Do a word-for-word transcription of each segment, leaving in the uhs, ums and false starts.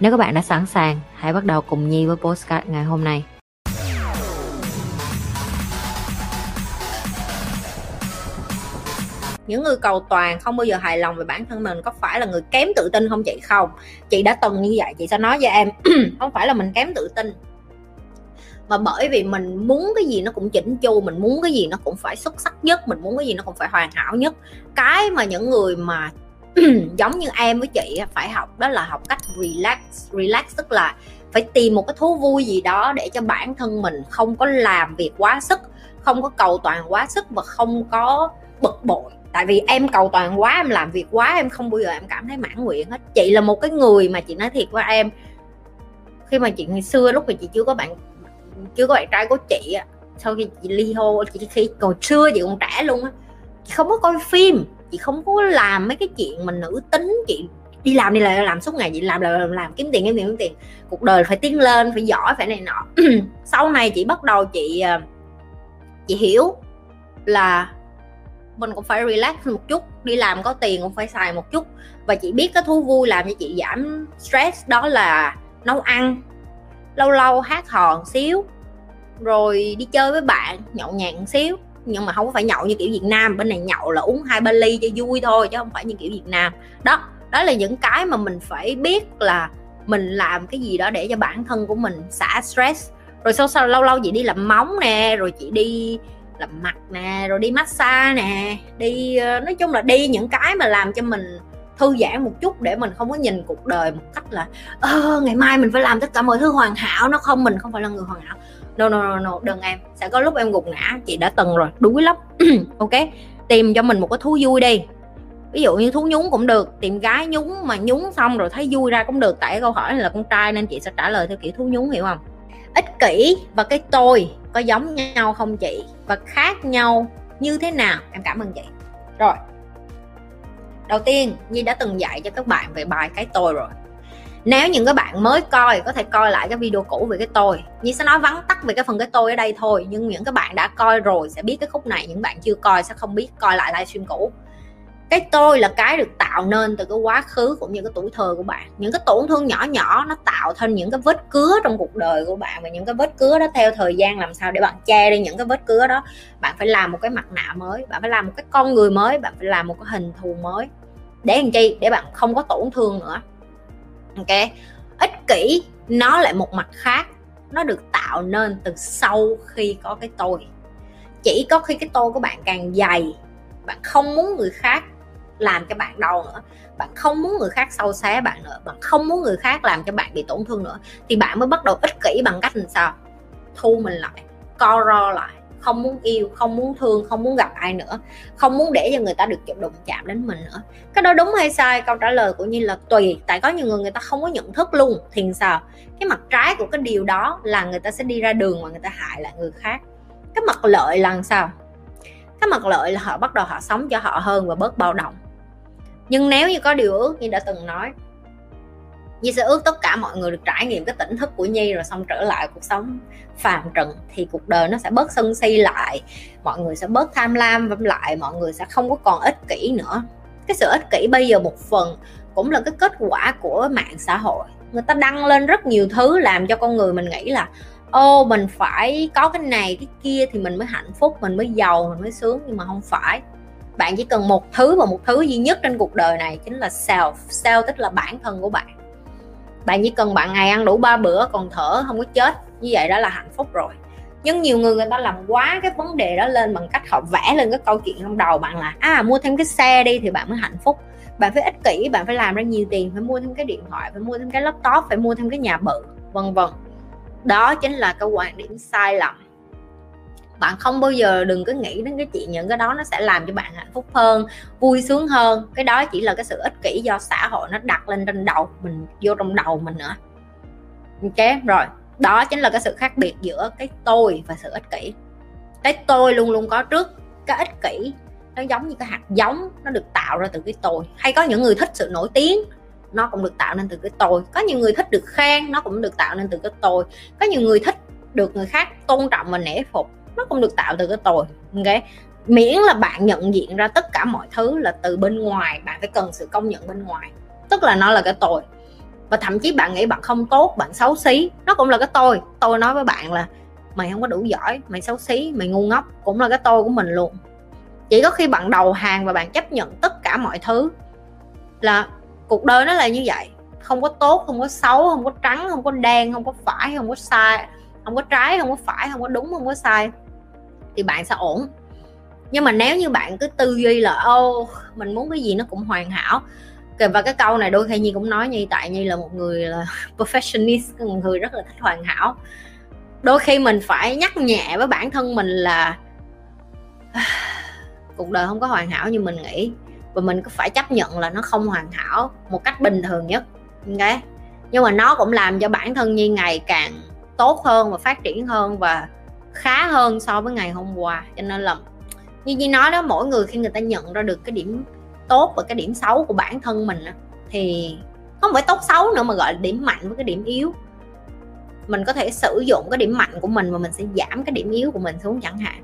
Nếu các bạn đã sẵn sàng, hãy bắt đầu cùng Nhi với podcast ngày hôm nay. Những người cầu toàn không bao giờ hài lòng về bản thân mình có phải là người kém tự tin không chị? Không, chị đã từng như vậy. Chị sẽ nói với em không phải là mình kém tự tin, mà bởi vì mình muốn cái gì nó cũng chỉnh chu, mình muốn cái gì nó cũng phải xuất sắc nhất, mình muốn cái gì nó cũng phải hoàn hảo nhất. Cái mà những người mà giống như em với chị phải học đó là học cách relax. Relax tức là phải tìm một cái thú vui gì đó để cho bản thân mình không có làm việc quá sức, không có cầu toàn quá sức và không có bực bội. Tại vì em cầu toàn quá, em làm việc quá, em không bao giờ em cảm thấy mãn nguyện hết. Chị là một cái người mà chị nói thiệt với em, khi mà chị ngày xưa lúc mà chị chưa có bạn chưa có bạn trai của chị, sau khi chị ly hôn, chị khi còn xưa chị còn trẻ luôn á, chị không có coi phim, chị không có làm mấy cái chuyện mình nữ tính. Chị đi làm đi là làm suốt ngày, chị làm là làm, làm kiếm tiền kiếm tiền kiếm tiền cuộc đời phải tiến lên, phải giỏi, phải này nọ. Sau này chị bắt đầu chị chị hiểu là mình cũng phải relax một chút, đi làm có tiền cũng phải xài một chút. Và chị biết cái thú vui làm cho chị giảm stress đó là nấu ăn, lâu lâu hát hò một xíu, rồi đi chơi với bạn, nhậu nhẹt một xíu. Nhưng mà không phải nhậu như kiểu Việt Nam, bên này nhậu là uống hai ba ly cho vui thôi, chứ không phải như kiểu Việt Nam. Đó, đó là những cái mà mình phải biết là mình làm cái gì đó để cho bản thân của mình xả stress. Rồi sau sau lâu lâu chị đi làm móng nè, rồi chị đi làm mặt nè, rồi đi massage nè, đi nói chung là đi những cái mà làm cho mình thư giãn một chút, để mình không có nhìn cuộc đời một cách là ờ, ngày mai mình phải làm tất cả mọi thứ hoàn hảo. Nó không, mình không phải là người hoàn hảo. No, no, no, no, đừng em. Sẽ có lúc em gục ngã, chị đã từng rồi, đuối lắm. Ok, tìm cho mình một cái thú vui đi. Ví dụ như thú nhúng cũng được, tìm gái nhúng mà nhúng xong rồi thấy vui ra cũng được. Tại câu hỏi này là con trai nên chị sẽ trả lời theo kiểu thú nhúng, hiểu không? Ích kỷ và cái tôi có giống nhau không chị? Và khác nhau như thế nào? Em cảm ơn chị. Rồi, đầu tiên Nhi đã từng dạy cho các bạn về bài cái tôi rồi. Nếu những các bạn mới coi có thể coi lại cái video cũ về cái tôi. Nhi sẽ nói vắn tắt về cái phần cái tôi ở đây thôi, nhưng những các bạn đã coi rồi sẽ biết cái khúc này. Những bạn chưa coi sẽ không biết, coi lại livestream cũ. Cái tôi là cái được tạo nên từ cái quá khứ cũng như cái tuổi thơ của bạn. Những cái tổn thương nhỏ nhỏ nó tạo thành những cái vết cứa trong cuộc đời của bạn. Và những cái vết cứa đó theo thời gian làm sao để bạn che đi những cái vết cứa đó, bạn phải làm một cái mặt nạ mới, bạn phải làm một cái con người mới, bạn phải làm một cái hình thù mới. Để làm chi? Để bạn không có tổn thương nữa. Ok, ích kỷ nó lại một mặt khác, nó được tạo nên từ sau khi có cái tôi. Chỉ có khi cái tôi của bạn càng dày, bạn không muốn người khác làm cho bạn đau nữa, bạn không muốn người khác sâu xé bạn nữa, bạn không muốn người khác làm cho bạn bị tổn thương nữa, thì bạn mới bắt đầu ích kỷ bằng cách làm sao thu mình lại, co ro lại, không muốn yêu, không muốn thương, không muốn gặp ai nữa, không muốn để cho người ta được đụng chạm đến mình nữa. Cái đó đúng hay sai? Câu trả lời của Nhi là tùy. Tại có nhiều người người ta không có nhận thức luôn, thì sao? Cái mặt trái của cái điều đó là người ta sẽ đi ra đường mà người ta hại lại người khác. Cái mặt lợi là sao? Cái mặt lợi là họ bắt đầu họ sống cho họ hơn và bớt bao động. Nhưng nếu như có điều ước, Nhi đã từng nói, Nhi sẽ ước tất cả mọi người được trải nghiệm cái tỉnh thức của Nhi rồi xong trở lại cuộc sống phàm trần, thì cuộc đời nó sẽ bớt sân si lại, mọi người sẽ bớt tham lam vâm lại, mọi người sẽ không có còn ích kỷ nữa. Cái sự ích kỷ bây giờ một phần cũng là cái kết quả của mạng xã hội. Người ta đăng lên rất nhiều thứ làm cho con người mình nghĩ là ô, mình phải có cái này cái kia thì mình mới hạnh phúc, mình mới giàu, mình mới sướng. Nhưng mà không phải. Bạn chỉ cần một thứ và một thứ duy nhất trên cuộc đời này, chính là self. Self tức là bản thân của bạn. Bạn chỉ cần bạn ngày ăn đủ ba bữa, còn thở, không có chết, như vậy đã là hạnh phúc rồi. Nhưng nhiều người người ta làm quá cái vấn đề đó lên bằng cách họ vẽ lên cái câu chuyện trong đầu bạn là à, mua thêm cái xe đi thì bạn mới hạnh phúc. Bạn phải ích kỷ, bạn phải làm ra nhiều tiền, phải mua thêm cái điện thoại, phải mua thêm cái laptop, phải mua thêm cái nhà bự, vân vân. Đó chính là cái quan điểm sai lầm. Bạn không bao giờ đừng có nghĩ đến cái chuyện những cái đó nó sẽ làm cho bạn hạnh phúc hơn, vui sướng hơn. Cái đó chỉ là cái sự ích kỷ do xã hội nó đặt lên trên đầu mình, vô trong đầu mình nữa. Ok, rồi. Đó chính là cái sự khác biệt giữa cái tôi và sự ích kỷ. Cái tôi luôn luôn có trước. Cái ích kỷ nó giống như cái hạt giống, nó được tạo ra từ cái tôi. Hay có những người thích sự nổi tiếng, nó cũng được tạo nên từ cái tôi. Có nhiều người thích được khen, nó cũng được tạo nên từ cái tôi. Có nhiều người thích được người khác tôn trọng và nể phục, nó cũng được tạo từ cái tôi. Ok, miễn là bạn nhận diện ra tất cả mọi thứ là từ bên ngoài, bạn phải cần sự công nhận bên ngoài, tức là nó là cái tôi. Và thậm chí bạn nghĩ bạn không tốt, bạn xấu xí, nó cũng là cái tôi. Tôi nói với bạn là mày không có đủ giỏi, mày xấu xí, mày ngu ngốc, cũng là cái tôi của mình luôn. Chỉ có khi bạn đầu hàng và bạn chấp nhận tất cả mọi thứ là cuộc đời nó là như vậy, không có tốt, không có xấu, không có trắng, không có đen, không có phải, không có sai, không có trái, không có phải, không có đúng, không có sai, thì bạn sẽ ổn. Nhưng mà nếu như bạn cứ tư duy là ô mình muốn cái gì nó cũng hoàn hảo, và cái câu này đôi khi Nhi cũng nói, Nhi tại Nhi là một người là perfectionist, một người rất là thích hoàn hảo. Đôi khi mình phải nhắc nhẹ với bản thân mình là cuộc đời không có hoàn hảo như mình nghĩ, và mình cứ phải chấp nhận là nó không hoàn hảo một cách bình thường nhất. Okay? Nhưng mà nó cũng làm cho bản thân Nhi ngày càng tốt hơn và phát triển hơn và khá hơn so với ngày hôm qua. Cho nên là như Nhi nói đó, mỗi người khi người ta nhận ra được cái điểm tốt và cái điểm xấu của bản thân mình thì không phải tốt xấu nữa mà gọi là điểm mạnh với cái điểm yếu. Mình có thể sử dụng cái điểm mạnh của mình và mình sẽ giảm cái điểm yếu của mình xuống chẳng hạn.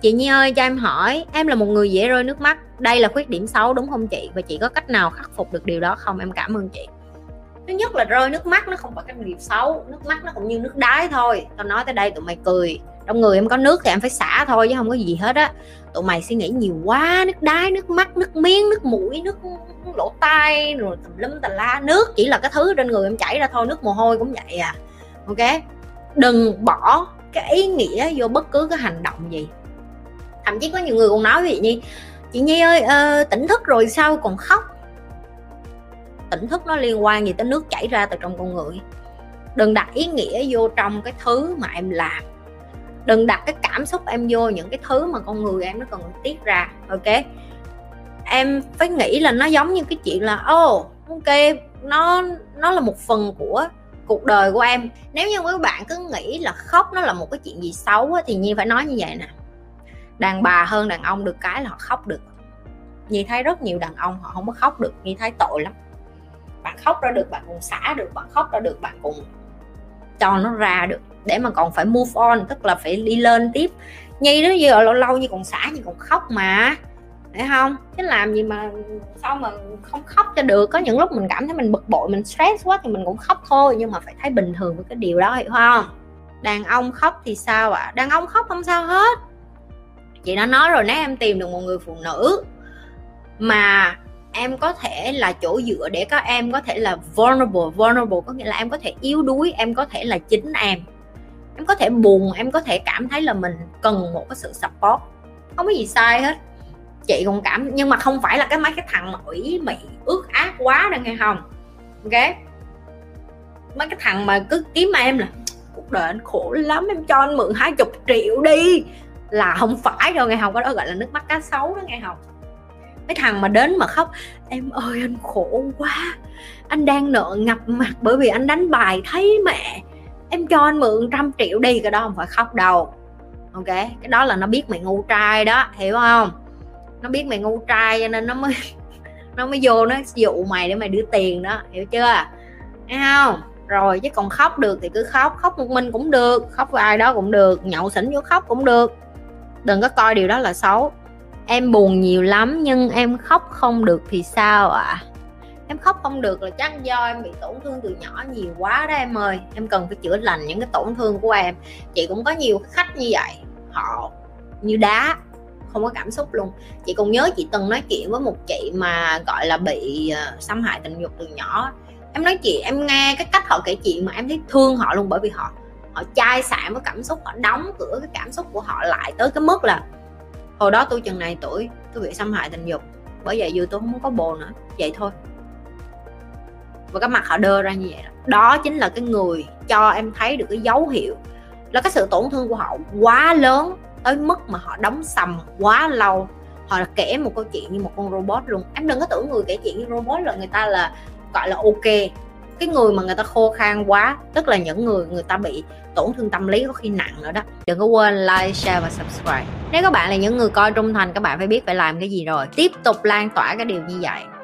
Chị Nhi ơi, cho em hỏi, em là một người dễ rơi nước mắt, đây là khuyết điểm xấu đúng không chị? Và chị có cách nào khắc phục được điều đó không? Em cảm ơn chị. Thứ nhất là rơi nước mắt nó không phải cái điều xấu, nước mắt nó cũng như nước đái thôi. Tao nói tới đây tụi mày cười, trong người em có nước thì em phải xả thôi chứ không có gì hết á. Tụi mày suy nghĩ nhiều quá, nước đái, nước mắt, nước miếng, nước mũi, nước lỗ tai, rồi tùm lum tà la. Nước chỉ là cái thứ trên người em chảy ra thôi, nước mồ hôi cũng vậy à. Ok, đừng bỏ cái ý nghĩa vô bất cứ cái hành động gì. Thậm chí có nhiều người còn nói vậy Nhi, chị Nhi ơi, ờ, tỉnh thức rồi sao còn khóc? Tỉnh thức nó liên quan gì tới nước chảy ra từ trong con người. Đừng đặt ý nghĩa vô trong cái thứ mà em làm, đừng đặt cái cảm xúc em vô những cái thứ mà con người em nó cần tiết ra. Ok, em phải nghĩ là nó giống như cái chuyện là ô oh, ok, nó nó là một phần của cuộc đời của em. Nếu như các bạn cứ nghĩ là khóc nó là một cái chuyện gì xấu á, thì Nhi phải nói như vậy nè, đàn bà hơn đàn ông được cái là họ khóc được. Nhi thấy rất nhiều đàn ông họ không có khóc được, Nhi thấy tội lắm. Bạn khóc ra được, bạn còn xả được, bạn khóc ra được, bạn còn cho nó ra được để mà còn phải move on, tức là phải đi lên tiếp. Nhi đó giờ lâu lâu như còn xả, như còn khóc mà, phải không? Chứ làm gì mà sao mà không khóc cho được. Có những lúc mình cảm thấy mình bực bội, mình stress quá thì mình cũng khóc thôi, nhưng mà phải thấy bình thường với cái điều đó, hiểu không? Đàn ông khóc thì sao ạ? À? Đàn ông khóc không sao hết. Chị đã nói rồi, nếu em tìm được một người phụ nữ mà em có thể là chỗ dựa để các em có thể là vulnerable, vulnerable có nghĩa là em có thể yếu đuối, em có thể là chính em, em có thể buồn, em có thể cảm thấy là mình cần một cái sự support, không có gì sai hết. Chị còn cảm, nhưng mà không phải là cái mấy cái thằng mà ủy mị ước ác quá đâu nghe không? Ok, mấy cái thằng mà cứ kiếm em là cuộc đời anh khổ lắm, em cho anh mượn hai chục triệu đi, là không phải đâu nghe không? Cái đó gọi là nước mắt cá sấu đó nghe không? Mấy thằng mà đến mà khóc em ơi anh khổ quá, anh đang nợ ngập mặt bởi vì anh đánh bài thấy mẹ, em cho anh mượn trăm triệu đi, cái đó không phải khóc đâu. Ok, cái đó là nó biết mày ngu trai đó, hiểu không? Nó biết mày ngu trai cho nên nó mới nó mới vô nó dụ mày để mày đưa tiền đó, hiểu chưa? Thấy không? Rồi chứ còn khóc được thì cứ khóc, khóc một mình cũng được, khóc với ai đó cũng được, nhậu xỉn vô khóc cũng được, đừng có coi điều đó là xấu. Em buồn nhiều lắm nhưng em khóc không được thì sao ạ? À? Em khóc không được là chắc do em bị tổn thương từ nhỏ nhiều quá đó em ơi. Em cần phải chữa lành những cái tổn thương của em. Chị cũng có nhiều khách như vậy, họ như đá, không có cảm xúc luôn. Chị còn nhớ chị từng nói chuyện với một chị mà gọi là bị xâm hại tình dục từ nhỏ. Em nói chị, em nghe cái cách họ kể chuyện mà em thấy thương họ luôn, bởi vì họ họ chai sạn với cảm xúc, họ đóng cửa cái cảm xúc của họ lại tới cái mức là hồi đó tôi chừng này tuổi tôi bị xâm hại tình dục, bởi vậy dù tôi không có bồ nữa, vậy thôi. Và cái mặt họ đơ ra như vậy đó. Đó chính là cái người cho em thấy được cái dấu hiệu là cái sự tổn thương của họ quá lớn tới mức mà họ đóng sầm quá lâu. Họ kể một câu chuyện như một con robot luôn. Em đừng có tưởng người kể chuyện như robot là người ta là gọi là ok, Cái người mà người ta khô khan quá, tức là những người người ta bị tổn thương tâm lý có khi nặng nữa đó. Đừng có quên like, share và subscribe. Nếu các bạn là những người coi trung thành, các bạn phải biết phải làm cái gì rồi. Tiếp tục lan tỏa cái điều như vậy.